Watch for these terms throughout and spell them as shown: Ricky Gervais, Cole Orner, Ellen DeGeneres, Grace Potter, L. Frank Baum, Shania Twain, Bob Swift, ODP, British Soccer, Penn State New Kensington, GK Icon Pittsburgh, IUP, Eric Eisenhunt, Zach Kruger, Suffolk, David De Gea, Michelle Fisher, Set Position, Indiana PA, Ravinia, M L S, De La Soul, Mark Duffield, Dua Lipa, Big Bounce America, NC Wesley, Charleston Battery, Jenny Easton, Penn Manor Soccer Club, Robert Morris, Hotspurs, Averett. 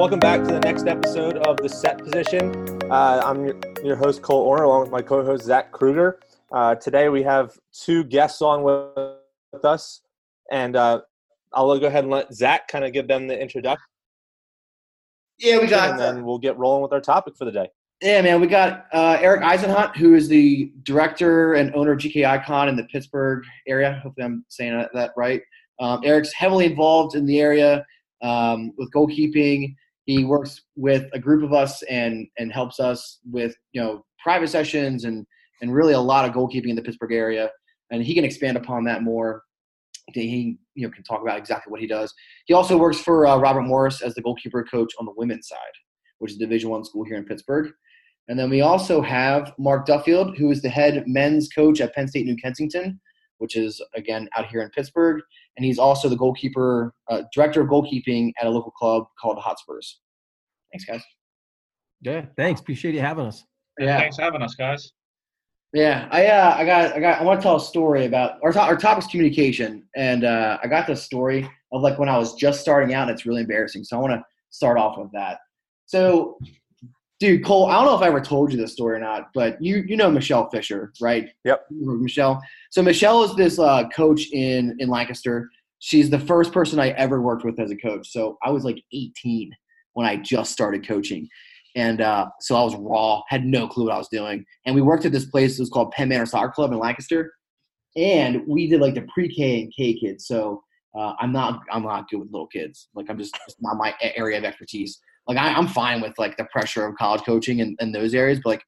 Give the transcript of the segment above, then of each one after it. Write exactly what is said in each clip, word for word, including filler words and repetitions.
Welcome back to the next episode of The Set Position. Uh, I'm your, your host, Cole Orner, along with my co-host, Zach Kruger. Uh, today we have two guests on with, with us, and uh, I'll go ahead and let Zach kind of give them the introduction. Yeah, we got – And then uh, we'll get rolling with our topic for the day. Yeah, man, we got uh, Eric Eisenhunt, who is the director and owner of G K Icon in the Pittsburgh area. Hopefully I'm saying that right. Um, Eric's heavily involved in the area um, with goalkeeping. He works with a group of us and and helps us with, you know, private sessions and, and really a lot of goalkeeping in the Pittsburgh area. And he can expand upon that more. He, you know, can talk about exactly what he does. He also works for uh, Robert Morris as the goalkeeper coach on the women's side, which is a Division One school here in Pittsburgh. And then we also have Mark Duffield, who is the head men's coach at Penn State New Kensington, which is, again, out here in Pittsburgh. And he's also the goalkeeper, uh, director of goalkeeping at a local club called Hotspurs. Thanks, guys. Yeah, thanks. Appreciate you having us. Yeah, thanks for having us, guys. Yeah, I uh, I got I got I want to tell a story about our to- our topic's communication, and uh, I got this story of like when I was just starting out, and it's really embarrassing. So I want to start off with that. So, dude, Cole, I don't know if I ever told you this story or not, but you you know Michelle Fisher, right? Yep. Michelle. So Michelle is this uh, coach in, in Lancaster. She's the first person I ever worked with as a coach. So I was like eighteen when I just started coaching. And uh, so I was raw, had no clue what I was doing. And we worked at this place that was called Penn Manor Soccer Club in Lancaster. And we did like the pre-K and K kids. So uh, I'm not I'm not good with little kids. Like I'm just not my area of expertise. Like I, I'm fine with like the pressure of college coaching and, and those areas, but like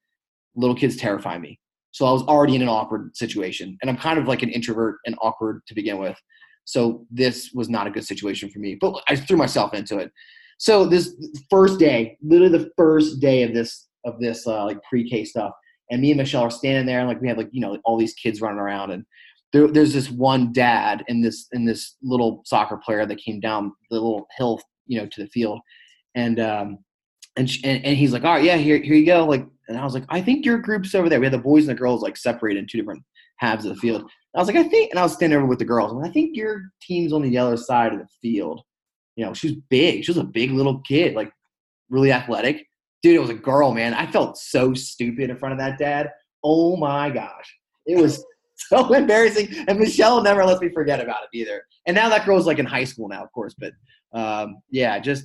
little kids terrify me. So I was already in an awkward situation, and I'm kind of like an introvert and awkward to begin with. So this was not a good situation for me, but I threw myself into it. So this first day, literally the first day of this, of this uh, like pre-K stuff. And me and Michelle are standing there, and like we have like, you know, all these kids running around, and there, there's this one dad and this, and this little soccer player that came down the little hill, you know, to the field. And, um, and, she, and, and he's like, all right, yeah, here, here you go. Like, and I was like, I think your group's over there. We had the boys and the girls like separated in two different halves of the field. And I was like, I think, and I was standing over with the girls. And I think your team's on the yellow side of the field. You know, she was big. She was a big little kid, like really athletic. Dude, it was a girl, man. I felt so stupid in front of that dad. Oh my gosh. It was so embarrassing. And Michelle never lets me forget about it either. And now that girl's like in high school now, of course, but um, yeah, just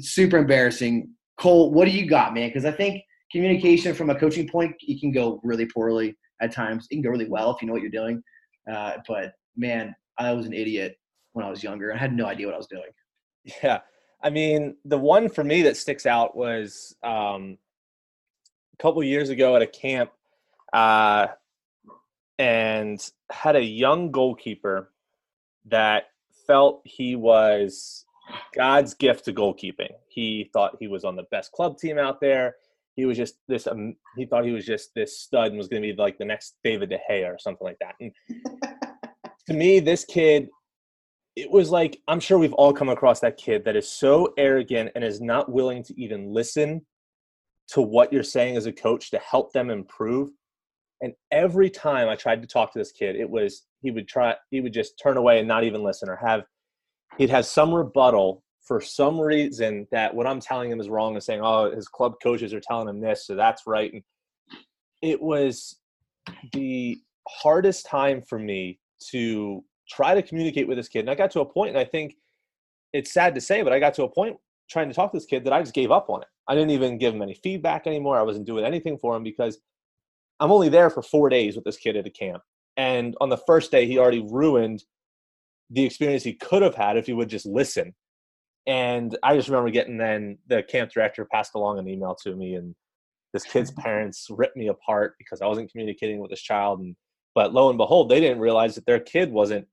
super embarrassing. Cole, what do you got, man? Because I think communication from a coaching point, it can go really poorly at times. It can go really well if you know what you're doing. Uh, but, man, I was an idiot when I was younger. I had no idea what I was doing. Yeah. I mean, the one for me that sticks out was um, a couple years ago at a camp uh, and had a young goalkeeper that felt he was – God's gift to goalkeeping. He thought he was on the best club team out there. He was just this. Um, he thought he was just this stud and was going to be like the next David De Gea or something like that. And to me, this kid, it was like, I'm sure we've all come across that kid that is so arrogant and is not willing to even listen to what you're saying as a coach to help them improve. And every time I tried to talk to this kid, it was he would try. He would just turn away and not even listen or have. He'd have some rebuttal for some reason that what I'm telling him is wrong and saying, oh, his club coaches are telling him this, so that's right. And it was the hardest time for me to try to communicate with this kid. And I got to a point, and I think it's sad to say, but I got to a point trying to talk to this kid that I just gave up on it. I didn't even give him any feedback anymore. I wasn't doing anything for him because I'm only there for four days with this kid at a camp. And on the first day, he already ruined the experience he could have had if he would just listen. And I just remember getting then the camp director passed along an email to me, and this kid's parents ripped me apart because I wasn't communicating with this child. And, but lo and behold, they didn't realize that their kid wasn't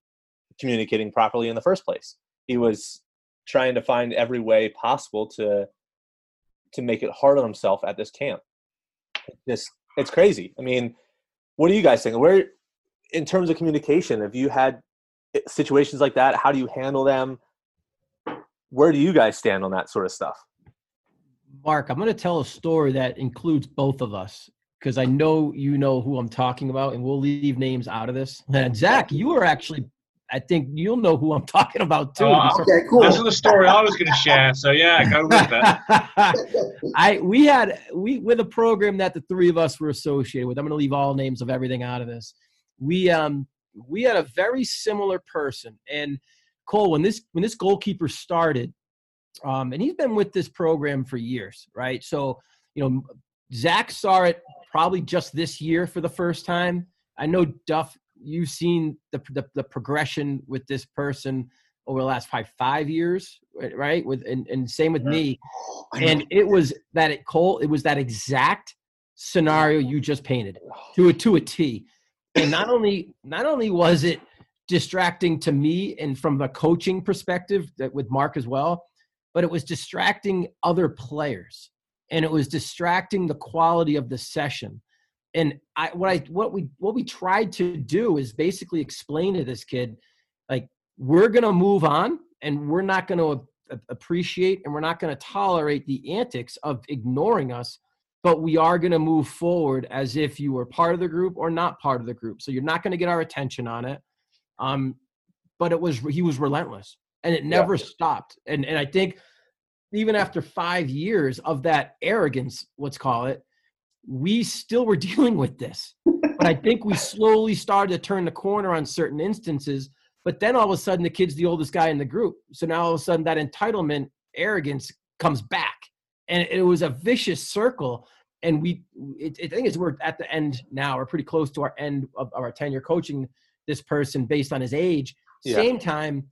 communicating properly in the first place. He was trying to find every way possible to, to make it hard on himself at this camp. Just, it's crazy. I mean, what do you guys think? Where, in terms of communication, have you had situations like that? How do you handle them? Where do you guys stand on that sort of stuff? Mark, I'm going to tell a story that includes both of us because I know you know who I'm talking about, and we'll leave names out of this. And Zach, you were actually I think you'll know who I'm talking about too. Oh, okay, cool. This is the story I was going to share. So yeah, I go with that. I we had we with a program that the three of us were associated with. I'm going to leave all names of everything out of this. We um we had a very similar person. And Cole, when this when this goalkeeper started, um, and he's been with this program for years, right? So you know, Zach saw it probably just this year for the first time. I know Duff. You've seen the, the the progression with this person over the last probably five years, right? With and, and same with yeah. me. And it was that it Cole, it was that exact scenario you just painted to a to a T. And not only not only was it distracting to me and from the coaching perspective that with Mark as well, but it was distracting other players and it was distracting the quality of the session. And I, what I, what we, what we tried to do is basically explain to this kid, like, we're going to move on and we're not going to a- appreciate and we're not going to tolerate the antics of ignoring us, but we are going to move forward as if you were part of the group or not part of the group. So you're not going to get our attention on it. Um, but it was, he was relentless and it never yeah. stopped. And, and I think even after five years of that arrogance, let's call it, we still were dealing with this, but I think we slowly started to turn the corner on certain instances, but then all of a sudden the kid's the oldest guy in the group. So now all of a sudden that entitlement arrogance comes back and it was a vicious circle. And we, it, it, I think it's, we're at the end now, we're pretty close to our end of, of our tenure coaching this person based on his age. Yeah. Same time.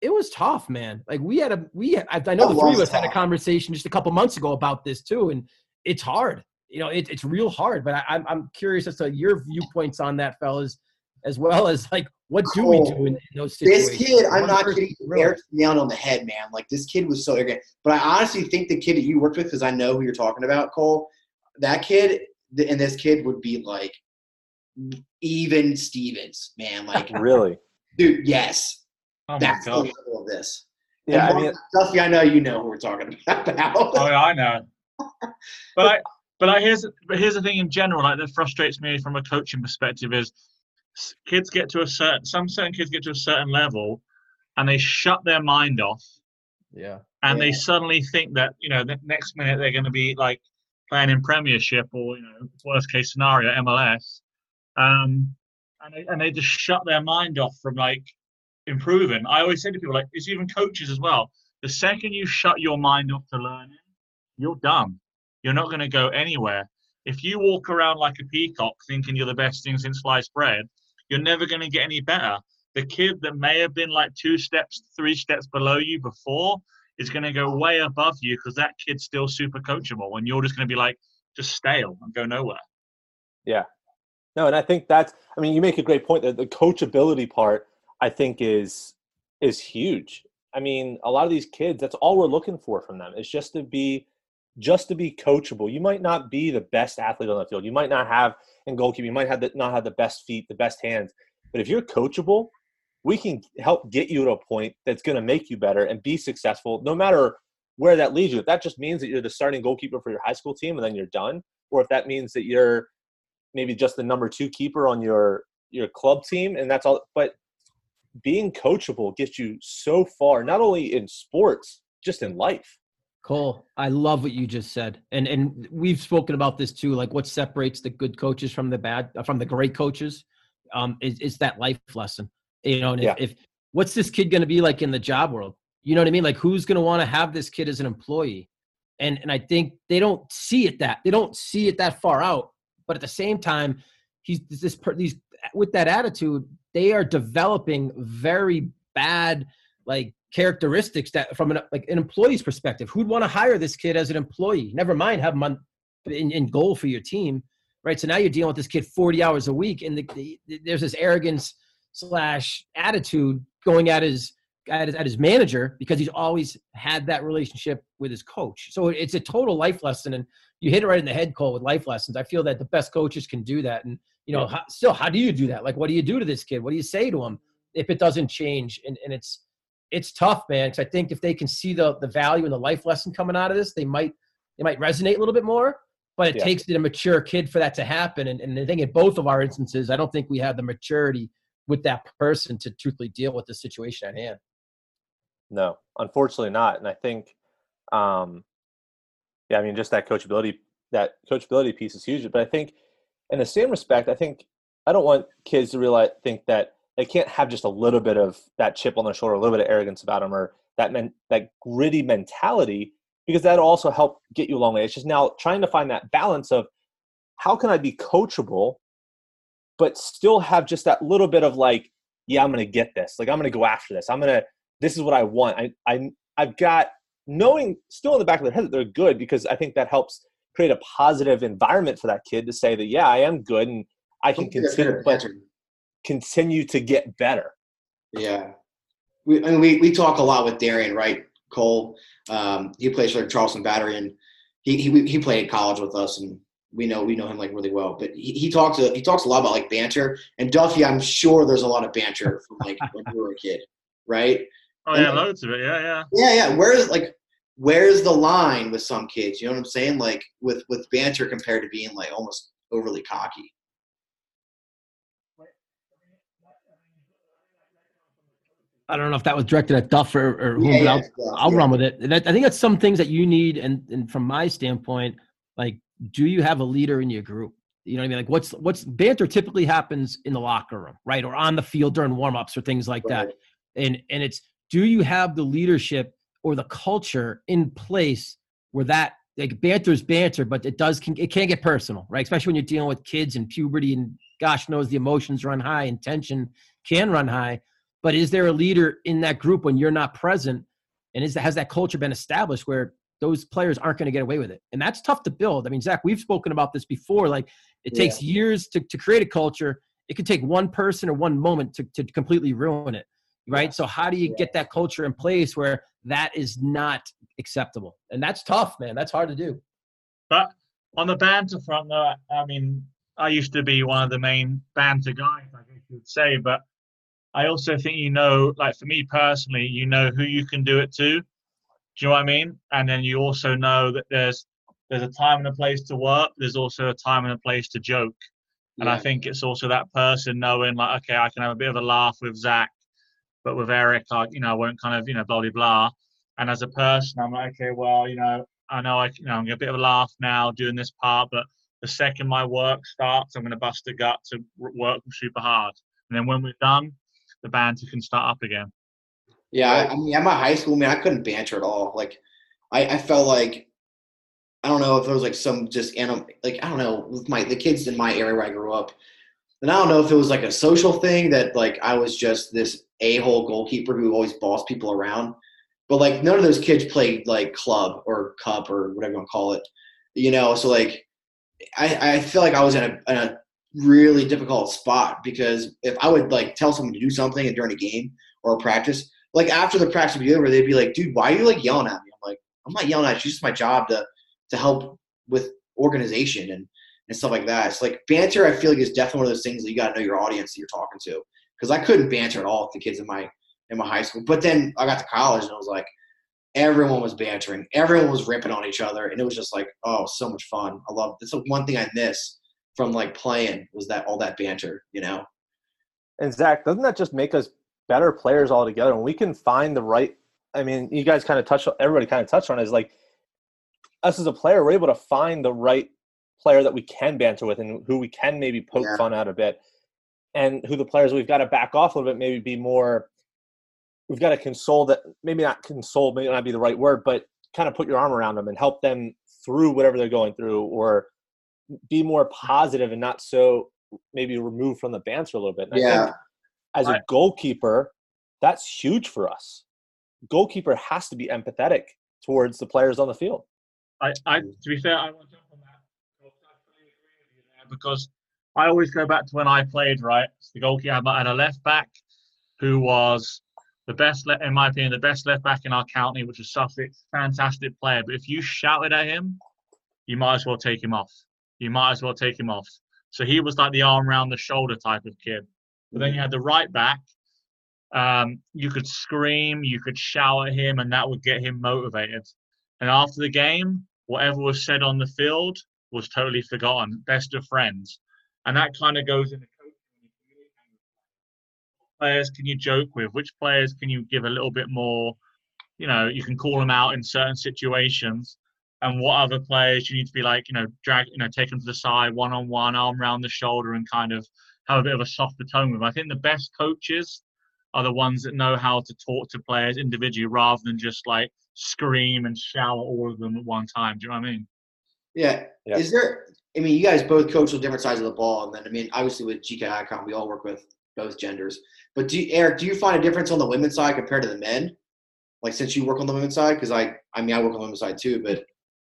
It was tough, man. Like we had a, we, I, I know it the three of us tough. had a conversation just a couple months ago about this too. And it's hard. You know, it, it's real hard, but I, I'm curious as to your viewpoints on that, fellas, as well as, like, what do cool. we do in, in those situations? This kid, I'm not kidding, Eric's nailed on the head, man. Like, this kid was so arrogant. But I honestly think the kid that you worked with, because I know who you're talking about, Cole, that kid th- and this kid would be, like, even Stevens, man. Like, really? Dude, yes. Oh, that's the level of this. Yeah, and I mean, Duffy, I know you know who we're talking about. Oh, yeah, I know. But I – But like here's but here's the thing in general, like, that frustrates me from a coaching perspective is kids get to a certain some certain kids get to a certain level, and they shut their mind off. Yeah. And yeah. they suddenly think that, you know, the next minute they're going to be like playing in Premiership or, you know, worst case scenario M L S, um, and they, and they just shut their mind off from, like, improving. I always say to people, like, it's even coaches as well. The second you shut your mind off to learning, you're done. You're not going to go anywhere. If you walk around like a peacock thinking you're the best thing since sliced bread, you're never going to get any better. The kid that may have been like two steps, three steps below you before is going to go way above you because that kid's still super coachable and you're just going to be like, just stale and go nowhere. Yeah. No, and I think that's, I mean, you make a great point that the coachability part, I think, is is huge. I mean, a lot of these kids, that's all we're looking for from them is just to be just to be coachable. You might not be the best athlete on the field. You might not have in goalkeeping. You might have the, not have the best feet, the best hands. But if you're coachable, we can help get you to a point that's going to make you better and be successful no matter where that leads you. If that just means that you're the starting goalkeeper for your high school team and then you're done, or if that means that you're maybe just the number two keeper on your, your club team and that's all. But being coachable gets you so far, not only in sports, just in life. Cole, I love what you just said. And and we've spoken about this too, like what separates the good coaches from the bad, from the great coaches um, is, is that life lesson. You know, and yeah. if, if what's this kid going to be like in the job world? You know what I mean? Like, who's going to want to have this kid as an employee? And and I think they don't see it that, they don't see it that far out. But at the same time, he's this these with that attitude, they are developing very bad, like, characteristics that from an, like an employee's perspective, who'd want to hire this kid as an employee, never mind have him on, in, in goal for your team. Right. So now you're dealing with this kid forty hours a week. And the, the, there's this arrogance slash attitude going at his, at his, at his manager because he's always had that relationship with his coach. So it's a total life lesson. And you hit it right in the head, Cole, with life lessons. I feel that the best coaches can do that. And, you know, yeah. how, still, how do you do that? Like, what do you do to this kid? What do you say to him if it doesn't change? And, and it's, It's tough, man, because I think if they can see the the value and the life lesson coming out of this, they might they might resonate a little bit more, but it yeah. takes it a mature kid for that to happen. And, and I think in both of our instances, I don't think we have the maturity with that person to truthfully deal with the situation at hand. No, unfortunately not. And I think, um, yeah, I mean, just that coachability, that coachability piece is huge. But I think in the same respect, I think I don't want kids to realize, think that they can't have just a little bit of that chip on their shoulder, a little bit of arrogance about them, or that men, that gritty mentality, because that'll also help get you a long way. It's just now trying to find that balance of how can I be coachable, but still have just that little bit of like, yeah, I'm going to get this. Like, I'm going to go after this. I'm going to, this is what I want. I, I, I've got knowing still in the back of their head that they're good, because I think that helps create a positive environment for that kid to say that, yeah, I am good. And I can continue, but continue to get better. Yeah. We, I mean, we, we talk a lot with Darian, right? Cole, um, he plays for Charleston Battery, and he, he, he played at college with us, and we know, we know him like really well, but he, he talks, a, he talks a lot about like banter. And Duffy, I'm sure there's a lot of banter from like when you were a kid, right? Oh and, yeah. Loads of it. Yeah. Yeah. Yeah. Yeah. Where's like, where's the line with some kids? You know what I'm saying? Like with, with banter compared to being like almost overly cocky. I don't know if that was directed at Duff or, or whom, yeah, but I'll, yeah, yeah. I'll run with it. And I think that's some things that you need. And, and from my standpoint, like, do you have a leader in your group? You know what I mean? Like what's, what's banter typically happens in the locker room, right? Or on the field during warmups or things like right. that. And, and it's, do you have the leadership or the culture in place where that like banter is banter, but it does, can, it can get personal, right? Especially when you're dealing with kids and puberty and gosh knows the emotions run high and tension can run high. But is there a leader in that group when you're not present? And is, has that culture been established where those players aren't going to get away with it? And that's tough to build. I mean, Zach, we've spoken about this before. Like it yeah. takes years to, to create a culture. It can take one person or one moment to, to completely ruin it, right? Yeah. So how do you yeah. get that culture in place where that is not acceptable? And that's tough, man. That's hard to do. But on the banter front, though, I mean, I used to be one of the main banter guys, I guess you would say, but I also think, you know, like for me personally, you know who you can do it to. Do you know what I mean? And then you also know that there's there's a time and a place to work. There's also a time and a place to joke. And yeah. I think it's also that person knowing, like, okay, I can have a bit of a laugh with Zach, but with Eric, I, you know, I won't kind of, you know, blah, blah, blah. And as a person, I'm like, okay, well, you know, I know, I, you know I'm going to get a bit of a laugh now doing this part, but the second my work starts, I'm going to bust a gut to work super hard. And then when we're done, the banter can start up again. Yeah, I mean, I'm a high school man. I couldn't banter at all. Like, I, I felt like, I don't know if there was like some just anim, like I don't know with my the kids in my area where I grew up, and I don't know if it was like a social thing that like I was just this a-hole goalkeeper who always bossed people around, but like none of those kids played like club or cup or whatever you want to call it, you know. So like, I I feel like I was in a, in a really difficult spot, because if I would like tell someone to do something and during a game or a practice, like after the practice would be over, they'd be like, dude, why are you like yelling at me? I'm like, I'm not yelling at you. It's just my job to, to help with organization and, and stuff like that. It's like banter, I feel like, is definitely one of those things that you got to know your audience that you're talking to. Cause I couldn't banter at all with the kids in my, in my high school. But then I got to college and I was like, everyone was bantering. Everyone was ripping on each other. And it was just like, oh, so much fun. I love this. The one thing I miss from like playing was that all that banter, you know? And Zach, doesn't that just make us better players altogether? And we can find the right, I mean, you guys kind of touched, everybody kind of touched on it, is like us as a player, we're able to find the right player that we can banter with and who we can maybe poke yeah. fun out a bit, and who the players we've got to back off a little bit, maybe be more, we've got to console that, maybe not console, maybe not be the right word, but kind of put your arm around them and help them through whatever they're going through, or be more positive and not so maybe removed from the banter a little bit. And yeah. I think as a goalkeeper, that's huge for us. Goalkeeper has to be empathetic towards the players on the field. I, I to be fair, I want to jump on that. I fully agree with you there, because I always go back to when I played, right? The goalkeeper had a left back who was the best, in my opinion, the best left back in our county, which was Suffolk. Fantastic player. But if you shouted at him, you might as well take him off. You might as well take him off. So he was like the arm around the shoulder type of kid. But then you had the right back. Um, you could scream, you could shout at him, and that would get him motivated. And after the game, whatever was said on the field was totally forgotten. Best of friends. And that kind of goes into coaching. players can you joke with? Which players can you give a little bit more, you know, you can call them out in certain situations? And what other players you need to be like, you know, drag, you know, take them to the side, one-on-one, arm around the shoulder, and kind of have a bit of a softer tone with. I think the best coaches are the ones that know how to talk to players individually rather than just, like, scream and shout at all of them at one time. Do you know what I mean? Yeah. yeah. Is there – I mean, you guys both coach with different sides of the ball. And then, I mean, obviously with G K Icon, we all work with both genders. But, do you, Eric, do you find a difference on the women's side compared to the men? Like, since you work on the women's side? Because, I, I mean, I work on the women's side too, but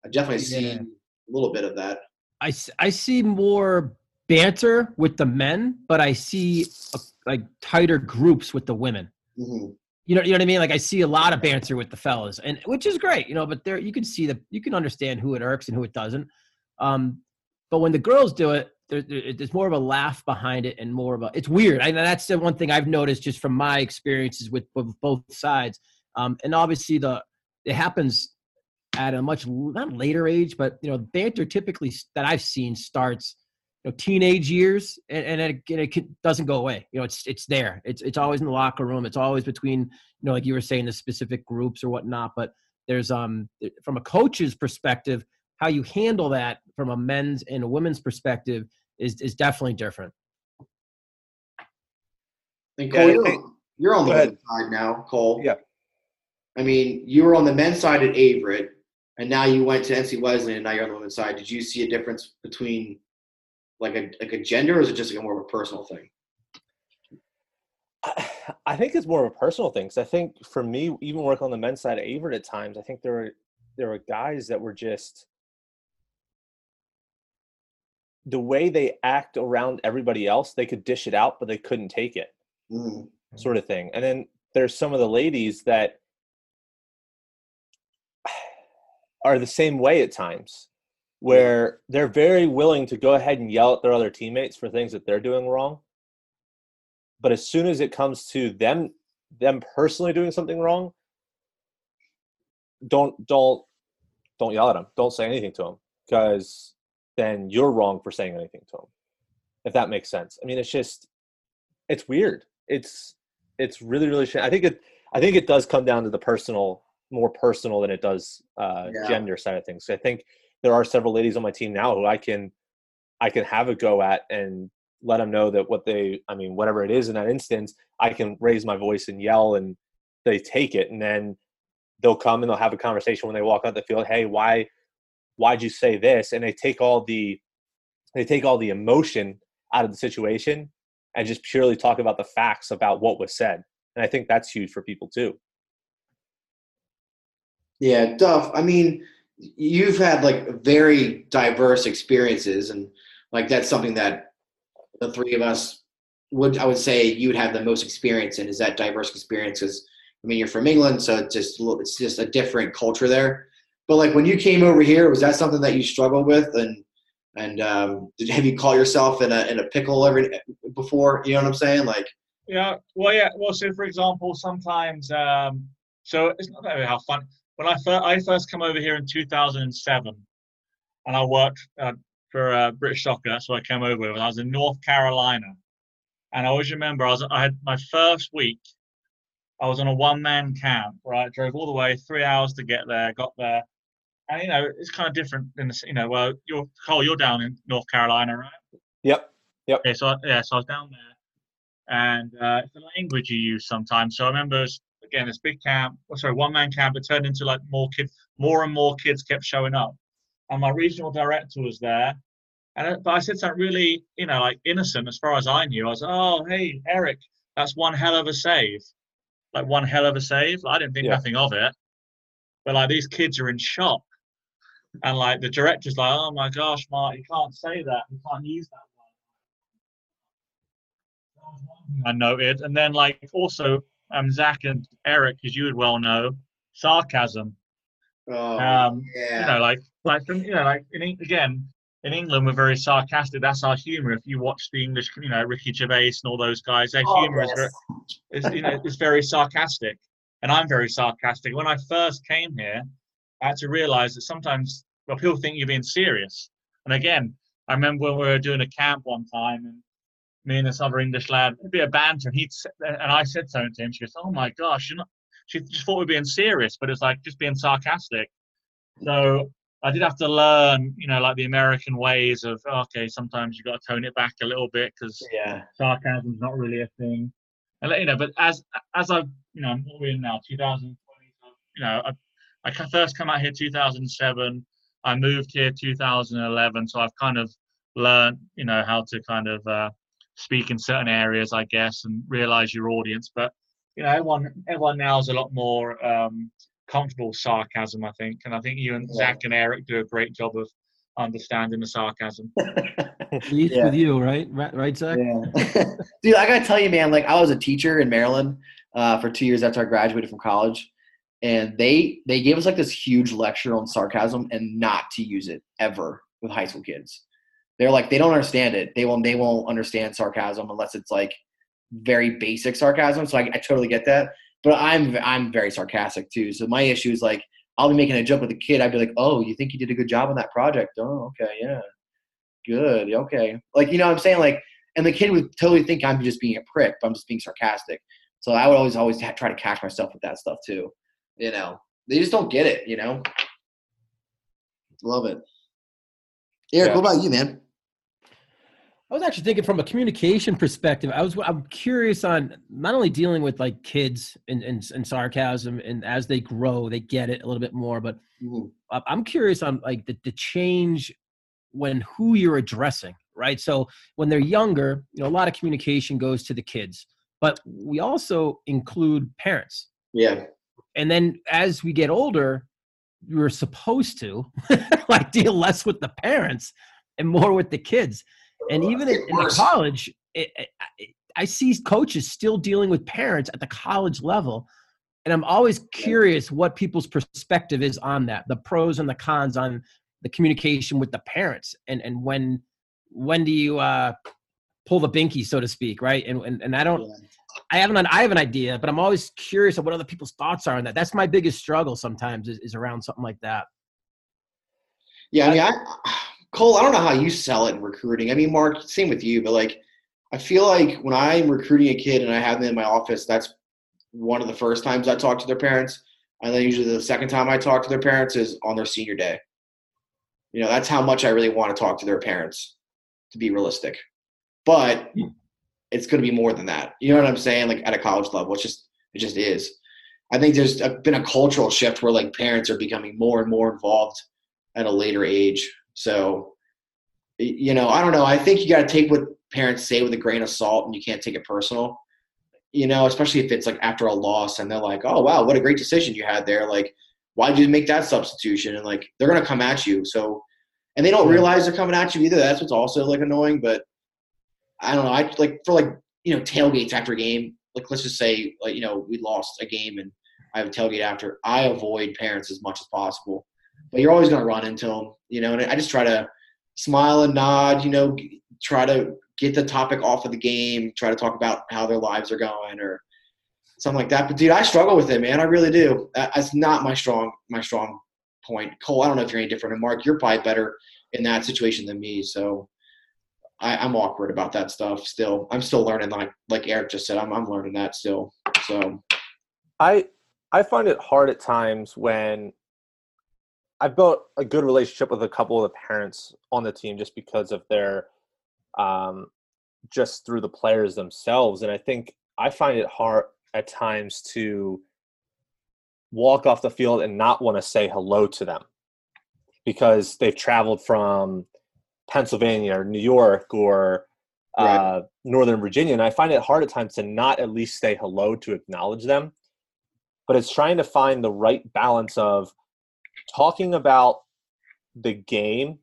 I've definitely seen yeah. a little bit of that. I, I see more banter with the men, but I see a, like tighter groups with the women. Mm-hmm. You know, you know what I mean? Like I see a lot of banter with the fellas, and which is great, you know, but there, you can see that you can understand who it irks and who it doesn't. Um, but when the girls do it, there, there, there's more of a laugh behind it and more of a, it's weird. I that's the one thing I've noticed just from my experiences with both sides. Um, and obviously the, it happens at a much not later age, but you know, banter typically that I've seen starts, you know, teenage years, and, and it, and it can, doesn't go away. You know, it's, it's there. It's, it's always in the locker room. It's always between, you know, like you were saying, the specific groups or whatnot, but there's, um, from a coach's perspective, how you handle that from a men's and a women's perspective is, is definitely different. And Cole, you're, you're on the men's side now, Cole. Yeah. I mean, you were on the men's side at Averett, and now you went to N C Wesley, and now you're on the women's side. Did you see a difference between like a like a gender, or is it just like more of a personal thing? I think it's more of a personal thing, because I think for me, even working on the men's side at Averett at times, I think there were there were guys that were just the way they act around everybody else, they could dish it out, but they couldn't take it, mm. sort of thing. And then there's some of the ladies that are the same way at times, where they're very willing to go ahead and yell at their other teammates for things that they're doing wrong. But as soon as it comes to them, them personally doing something wrong, don't, don't, don't yell at them. Don't say anything to them, because then you're wrong for saying anything to them, if that makes sense. I mean, it's just, it's weird. It's, it's really, really, sh- I think it, I think it does come down to the personal, more personal than it does uh, yeah. gender side of things. So I think there are several ladies on my team now who I can, I can have a go at and let them know that what they, I mean, whatever it is in that instance, I can raise my voice and yell, and they take it. And then they'll come and they'll have a conversation when they walk out the field. Hey, why, why'd you say this? And they take all the, they take all the emotion out of the situation and just purely talk about the facts about what was said. And I think that's huge for people too. Yeah, Duff, I mean, you've had, like, very diverse experiences, and, like, that's something that the three of us would, I would say, you would have the most experience in, is that diverse experience. Because, I mean, you're from England, so it's just, it's just a different culture there. But, like, when you came over here, was that something that you struggled with? And and um, did have you caught yourself in a in a pickle every before? You know what I'm saying? Like, yeah, well, yeah, well, so, for example, sometimes um, – so it's not really how fun – When I first, I first came over here in two thousand seven, and I worked uh, for uh, British Soccer. That's what I came over with. I was in North Carolina, and I always remember I was I had my first week. I was on a one-man camp. Right, drove all the way, three hours to get there. Got there, and you know it's kind of different in the you know. Well, you're Cole, you're down in North Carolina, right? Yep, yep. Yeah, so I, yeah, so I was down there, and uh, it's the language you use sometimes. So I remember. It was, Again, this big camp, or sorry, one-man camp, it turned into like more kids, more and more kids kept showing up. And my regional director was there. And but I said something really, you know, like innocent as far as I knew. I was like, oh, hey, Eric, that's one hell of a save. Like one hell of a save. Like, I didn't think yeah. nothing of it. But like these kids are in shock. And like the director's like, oh my gosh, Mark, you can't say that. You can't use that one. I noted. And then like also... Um, Zach and Eric, as you would well know, sarcasm. Oh, um, yeah. You know, like, like, you know, like, in, again, in England, we're very sarcastic. That's our humor. If you watch the English, you know, Ricky Gervais and all those guys, their oh, humor yes. is, very, is, you know, is very sarcastic. And I'm very sarcastic. When I first came here, I had to realize that sometimes, well, people think you're being serious. And again, I remember when we were doing a camp one time, and me and this other English lad, a bit of banter, and he'd and I said something to him. She goes, "Oh my gosh, you're not." She just thought we were being serious, but it's like just being sarcastic. So I did have to learn, you know, like the American ways of, okay, sometimes you got to tone it back a little bit because yeah. sarcasm's not really a thing. And you know, but as as I, you know, I'm what we're in now, two thousand twenty. You know, I I first come out here two thousand seven. I moved here two thousand eleven, so I've kind of learned, you know, how to kind of uh, speak in certain areas, I guess, and realize your audience. But you know, everyone everyone now is a lot more um, comfortable with sarcasm, I think, and I think you and yeah. Zach and Eric do a great job of understanding the sarcasm. Least yeah. with you, right? Right, right Zach? Yeah. Dude, I gotta tell you, man. Like, I was a teacher in Maryland uh, for two years after I graduated from college, and they they gave us like this huge lecture on sarcasm and not to use it ever with high school kids. They're like, they don't understand it. They won't they won't understand sarcasm unless it's like very basic sarcasm. So I, I totally get that. But I'm I'm very sarcastic too. So my issue is like, I'll be making a joke with a kid. I'd be like, "Oh, you think you did a good job on that project? Oh, okay, yeah, good, okay." Like, you know what I'm saying? Like, and the kid would totally think I'm just being a prick, but I'm just being sarcastic. So I would always always try to catch myself with that stuff too. You know, they just don't get it. You know, love it. Eric, yeah. what about you, man? I was actually thinking from a communication perspective. I was I'm curious on not only dealing with like kids and, and, and sarcasm, and as they grow, they get it a little bit more. But Ooh. I'm curious on like the, the change when who you're addressing, right? So when they're younger, you know, a lot of communication goes to the kids, but we also include parents. Yeah. And then as we get older, we're supposed to like deal less with the parents and more with the kids. And even in, in college, it, it, I see coaches still dealing with parents at the college level. And I'm always curious what people's perspective is on that, the pros and the cons on the communication with the parents. And, and when when do you uh, pull the binky, so to speak, right? And and, and I don't – I haven't I have an idea, but I'm always curious of what other people's thoughts are on that. That's my biggest struggle sometimes is, is around something like that. Yeah, I mean, I – Cole, I don't know how you sell it in recruiting. I mean, Mark, same with you, but like, I feel like when I'm recruiting a kid and I have them in my office, that's one of the first times I talk to their parents. And then usually the second time I talk to their parents is on their senior day. You know, that's how much I really want to talk to their parents, to be realistic. But it's going to be more than that. You know what I'm saying? Like at a college level, it's just, it just is. I think there's been a cultural shift where like parents are becoming more and more involved at a later age. So, you know, I don't know. I think you got to take what parents say with a grain of salt, and you can't take it personal, you know, especially if it's like after a loss and they're like, "Oh, wow, what a great decision you had there. Like, why did you make that substitution?" And like, they're going to come at you. So, and they don't realize they're coming at you either. That's what's also like annoying. But I don't know. I like for like, you know, tailgates after a game, like let's just say, like, you know, we lost a game and I have a tailgate after. I avoid parents as much as possible. But you're always going to run into them, you know, and I just try to smile and nod, you know, try to get the topic off of the game, try to talk about how their lives are going or something like that. But, dude, I struggle with it, man. I really do. That's not my strong my strong point. Cole, I don't know if you're any different. And, Mark, you're probably better in that situation than me. So I, I'm awkward about that stuff still. I'm still learning, like like Eric just said. I'm I'm learning that still. So I I find it hard at times when – I've built a good relationship with a couple of the parents on the team just because of their, um, just through the players themselves. And I think I find it hard at times to walk off the field and not want to say hello to them because they've traveled from Pennsylvania or New York or uh, right. Northern Virginia. And I find it hard at times to not at least say hello, to acknowledge them, but it's trying to find the right balance of talking about the game,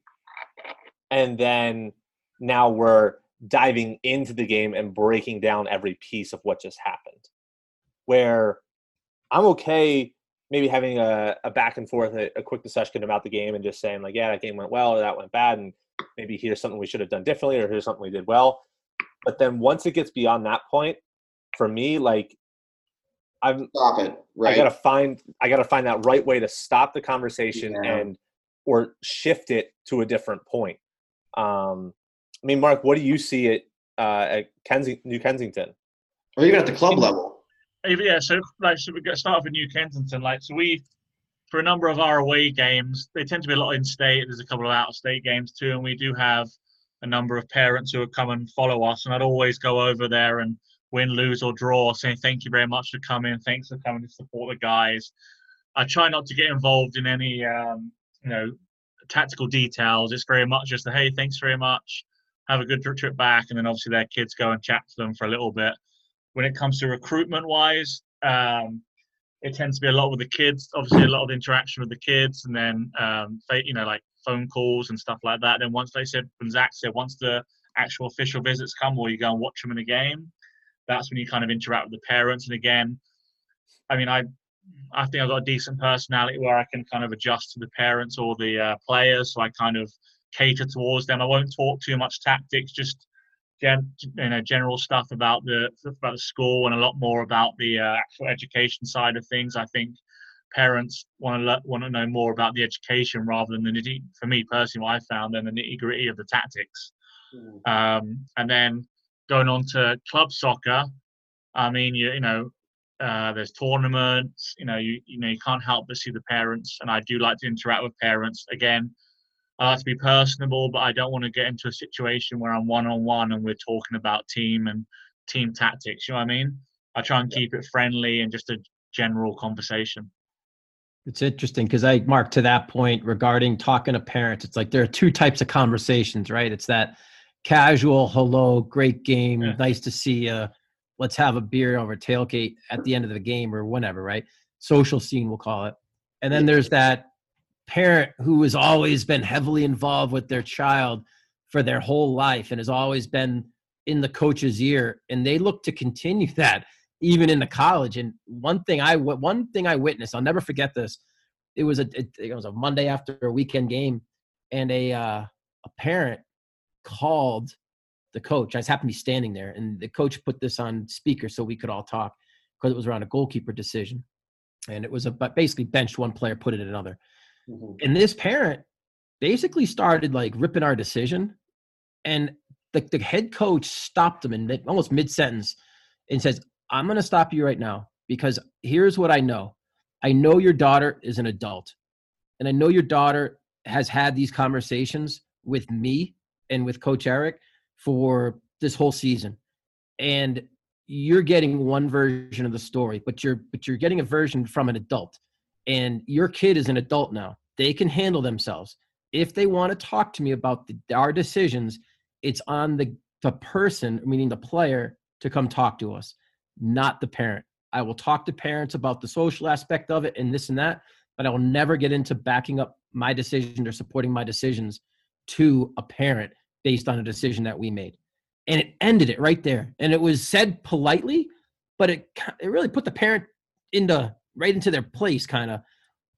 and then now we're diving into the game and breaking down every piece of what just happened, where I'm okay maybe having a, a back and forth, a, a quick discussion about the game and just saying like, yeah, that game went well or that went bad, and maybe here's something we should have done differently or here's something we did well. But then once it gets beyond that point, for me, like, I'm, stop it, right? I gotta find I gotta find that right way to stop the conversation yeah. and or shift it to a different point. Um, I mean, Mark, what do you see it uh, at Kensing- New Kensington, or even at the club level. Yeah, so like, so we got start off with New Kensington. Like, so we, for a number of our away games, they tend to be a lot in state. There's a couple of out of state games too, and we do have a number of parents who would come and follow us. And I'd always go over there and win, lose, or draw, saying thank you very much for coming. Thanks for coming to support the guys. I try not to get involved in any, um, you know, tactical details. It's very much just the, hey, thanks very much. Have a good trip back. And then obviously their kids go and chat to them for a little bit. When it comes to recruitment wise, um, it tends to be a lot with the kids, obviously a lot of interaction with the kids, and then, um, they, you know, like phone calls and stuff like that. Then once they said, when Zach said, once the actual official visits come or you go and watch them in a game, that's when you kind of interact with the parents. And again, I mean, I, I think I've got a decent personality where I can kind of adjust to the parents or the uh, players. So I kind of cater towards them. I won't talk too much tactics, just gen- you know, general stuff about the about the school and a lot more about the uh, actual education side of things. I think parents want to le- want to know more about the education rather than the nitty. For me personally, what I found than the nitty gritty of the tactics. Mm. Um, and then going on to club soccer, I mean, you you know. Uh, there's tournaments, you know, you you know, you can't help but see the parents, and I do like to interact with parents. Again, I like to be personable, but I don't want to get into a situation where I'm one-on-one and we're talking about team and team tactics, you know what I mean? I try and keep it friendly and just a general conversation. It's interesting because I, Mark, to that point regarding talking to parents, it's like there are two types of conversations, right? It's that casual, hello, great game, yeah. nice to see you. Let's have a beer over tailgate at the end of the game or whenever, right? Social scene, we'll call it. And then there's that parent who has always been heavily involved with their child for their whole life and has always been in the coach's ear. And they look to continue that even into college. And one thing I, one thing I witnessed, I'll never forget this. It was a, it, it was a Monday after a weekend game, and a, uh, a parent called the coach. I just happened to be standing there, and the coach put this on speaker so we could all talk because it was around a goalkeeper decision. And it was a, basically benched one player, put it in another. Mm-hmm. And this parent basically started like ripping our decision. And the, the head coach stopped him in mid, almost mid-sentence and says, I'm going to stop you right now because here's what I know. I know your daughter is an adult, and I know your daughter has had these conversations with me and with Coach Eric for this whole season, and you're getting one version of the story, but you're but you're getting a version from an adult, and your kid is an adult now. They can handle themselves. If they want to talk to me about the, our decisions, it's on the, the person, meaning the player, to come talk to us, not the parent. I will talk to parents about the social aspect of it and this and that, but I will never get into backing up my decision or supporting my decisions to a parent based on a decision that we made. And it ended it right there. And it was said politely, but it it really put the parent into right into their place kind of.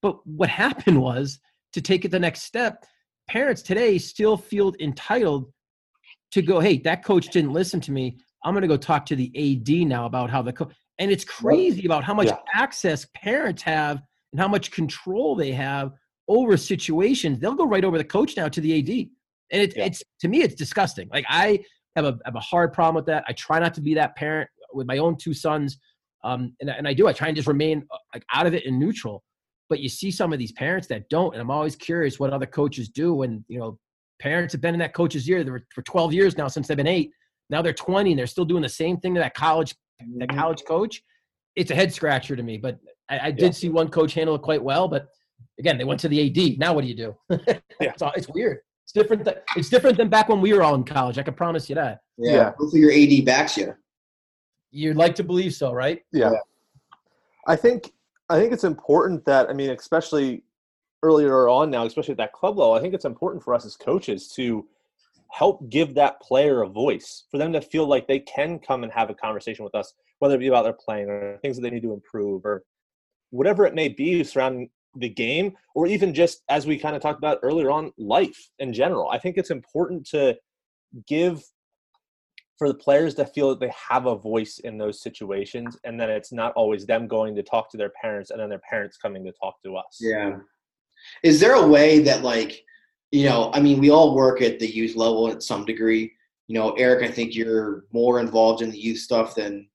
But what happened was, to take it the next step, parents today still feel entitled to go, hey, that coach didn't listen to me. I'm going to go talk to the A D now about how the coach. And it's crazy about how much yeah. access parents have and how much control they have over situations. They'll go right over the coach now to the A D. And it, yeah. it's, to me, it's disgusting. Like, I have a have a hard problem with that. I try not to be that parent with my own two sons. Um, and, and I do, I try and just remain like out of it and neutral, but you see some of these parents that don't. And I'm always curious what other coaches do when, you know, parents have been in that coach's ear were, for twelve years now, since they've been eight, now they're twenty and they're still doing the same thing to that college, that college coach. It's a head scratcher to me, but I, I did yeah. see one coach handle it quite well, but again, they went to the A D. Now what do you do? yeah. so it's weird. It's different. Th- it's different than back when we were all in college. I can promise you that. Yeah. yeah. Hopefully your A D backs you. You'd like to believe so, right? Yeah. yeah. I think I think it's important that, I mean, especially earlier on now, especially at that club level, I think it's important for us as coaches to help give that player a voice, for them to feel like they can come and have a conversation with us, whether it be about their playing or things that they need to improve or whatever it may be surrounding the game, or even just, as we kind of talked about earlier on, life in general. I think it's important to give for the players to feel that they have a voice in those situations, and that it's not always them going to talk to their parents and then their parents coming to talk to us. Yeah. Is there a way that, like, you know, I mean, we all work at the youth level at some degree. you know, Eric, I think you're more involved in the youth stuff than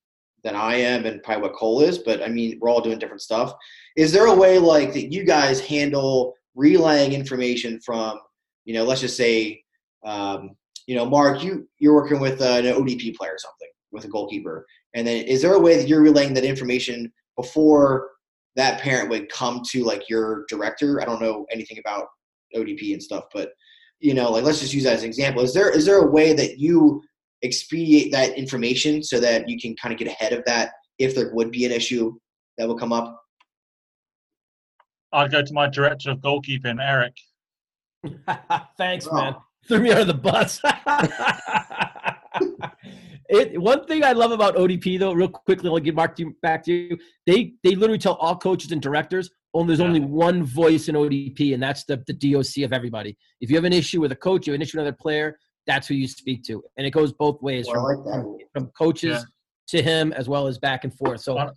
than I am, and probably what Cole is, but I mean, we're all doing different stuff. Is there a way like that you guys handle relaying information from, you know, let's just say, um, you know, Mark, you, you're working with uh, an O D P player or something with a goalkeeper. And then is there a way that you're relaying that information before that parent would come to like your director? I don't know anything about O D P and stuff, but you know, like, let's just use that as an example. Is there, is there a way that you expedite that information so that you can kind of get ahead of that if there would be an issue that will come up? I'd go to my director of goalkeeping, Eric. Thanks, oh. man. Threw me under the bus. It, one thing I love about O D P, though, real quickly, I'll get Mark to you, back to you. They they literally tell all coaches and directors, only, there's yeah. only one voice in O D P, and that's the, the D O C of everybody. If you have an issue with a coach, you have an issue with another player, that's who you speak to. And it goes both ways, well, from, like from, from coaches yeah. to him, as well as back and forth. So, on,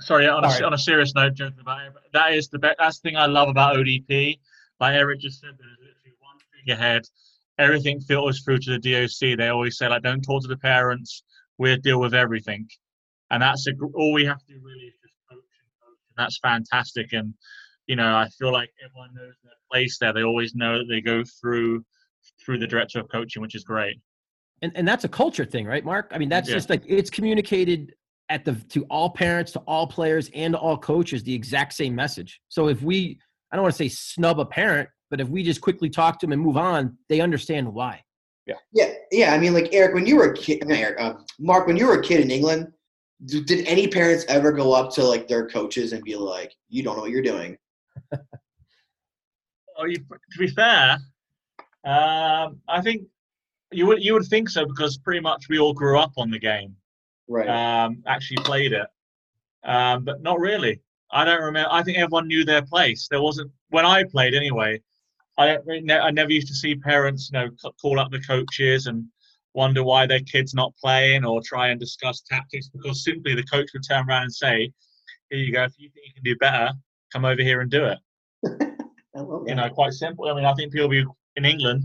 Sorry, on a, right. on a serious note, joking about it, but that is the best, that's the thing I love about O D P. Like Eric just said, there's literally one figurehead. Everything filters through to the D O C. They always say, like, don't talk to the parents. We'll deal with everything. And that's a, all we have to do really is just coach and coach. And that's fantastic. And, you know, I feel like everyone knows their place there. They always know that they go through through the director of coaching, which is great. And and that's a culture thing, right, Mark? I mean, that's yeah. just like it's communicated at the to all parents, to all players, and to all coaches, the exact same message. So if we, I don't want to say snub a parent, but if we just quickly talk to them and move on, they understand why. Yeah. Yeah. Yeah. I mean, like, Eric, when you were a kid, not Eric, uh, Mark, when you were a kid in England, d- did any parents ever go up to like their coaches and be like, you don't know what you're doing? Well, you, to be fair, um, I think you would, you would think so, because pretty much we all grew up on the game. Right. Um, actually played it. Um, but not really. I don't remember. I think everyone knew their place. There wasn't, when I played anyway, I don't. I never used to see parents, you know, call up the coaches and wonder why their kid's not playing or try and discuss tactics, because simply the coach would turn around and say, "Here you go. If you think you can do better, come over here and do it." I love that. You know, quite simple. I mean, I think people in England,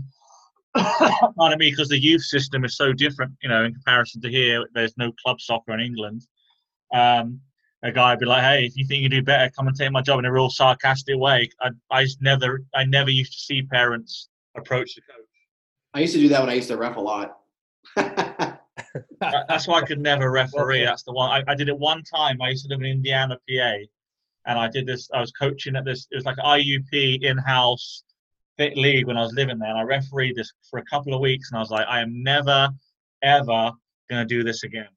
pardon me, because the youth system is so different. You know, in comparison to here, there's no club soccer in England. Um, A guy would be like, "Hey, if you think you do better, come and take my job," in a real sarcastic way. I, I just never, I never used to see parents approach the coach. I used to do that when I used to ref a lot. That's why I could never referee. That's the one. I, I did it one time. I used to live in Indiana, P A, and I did this. I was coaching at this. It was like an I U P in-house league when I was living there, and I refereed this for a couple of weeks. And I was like, I am never, ever gonna do this again,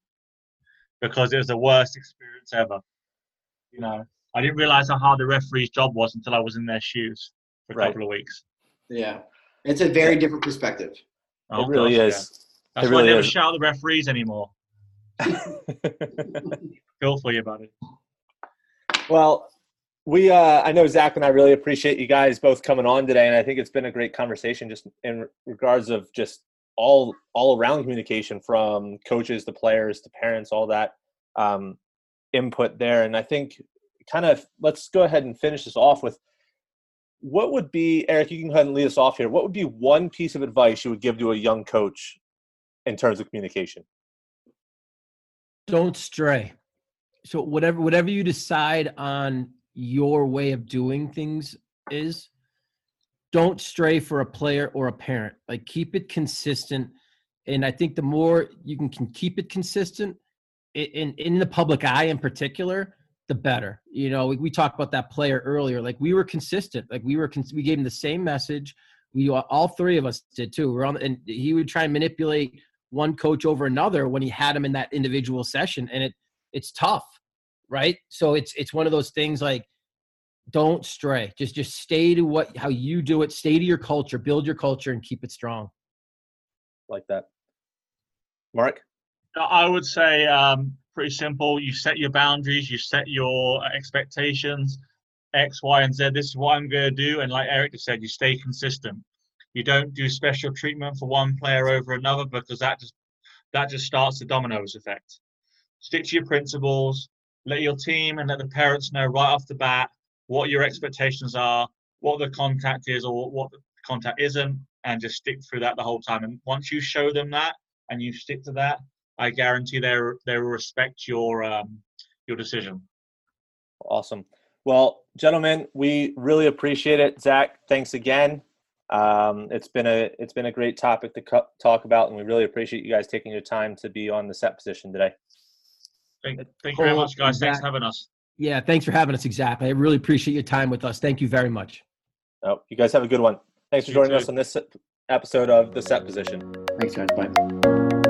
because it was the worst experience ever. You know, I didn't realize how hard the referee's job was until I was in their shoes for a right. couple of weeks. Yeah. It's a very different perspective. Oh, it really gosh, is. Yeah. That's it why really I never is. shout at the referees anymore. Feel for you about it. Well, we, uh, I know Zach and I really appreciate you guys both coming on today. And I think it's been a great conversation just in regards of just all all around communication, from coaches to players to parents, all that um, input there. And I think kind of let's go ahead and finish this off with what would be, Eric, you can go ahead and lead us off here. What would be one piece of advice you would give to a young coach in terms of communication? Don't stray. So whatever whatever you decide on your way of doing things is, don't stray for a player or a parent. Like, keep it consistent. And I think the more you can, can keep it consistent in, in the public eye in particular, the better. You know, we, we talked about that player earlier. Like, we were consistent. Like, we were, we gave him the same message. We, all three of us did too. We're on, and he would try and manipulate one coach over another when he had him in that individual session. And it, it's tough, right? So it's, it's one of those things like, don't stray. Just just stay to what how you do it. Stay to your culture. Build your culture and keep it strong. Like that. Mark? I would say um, pretty simple. You set your boundaries. You set your expectations. X, Y, and Z. This is what I'm going to do. And like Eric just said, you stay consistent. You don't do special treatment for one player over another, because that just that just starts the dominoes effect. Stick to your principles. Let your team and let the parents know right off the bat what your expectations are, what the contact is or what the contact isn't, and just stick through that the whole time. And once you show them that and you stick to that, I guarantee they're, they'll respect your um, your decision. Awesome. Well, gentlemen, we really appreciate it. Zach, thanks again. Um, it's been a it's been a great topic to co- talk about, and we really appreciate you guys taking your time to be on the Set Position today. Thank, thank you very much, guys. Exactly. Thanks for having us. Yeah, thanks for having us. Exactly. I really appreciate your time with us. Thank you very much. Oh, you guys have a good one. Thanks for you joining too. us on this episode of the Set Position. Thanks, guys. Bye.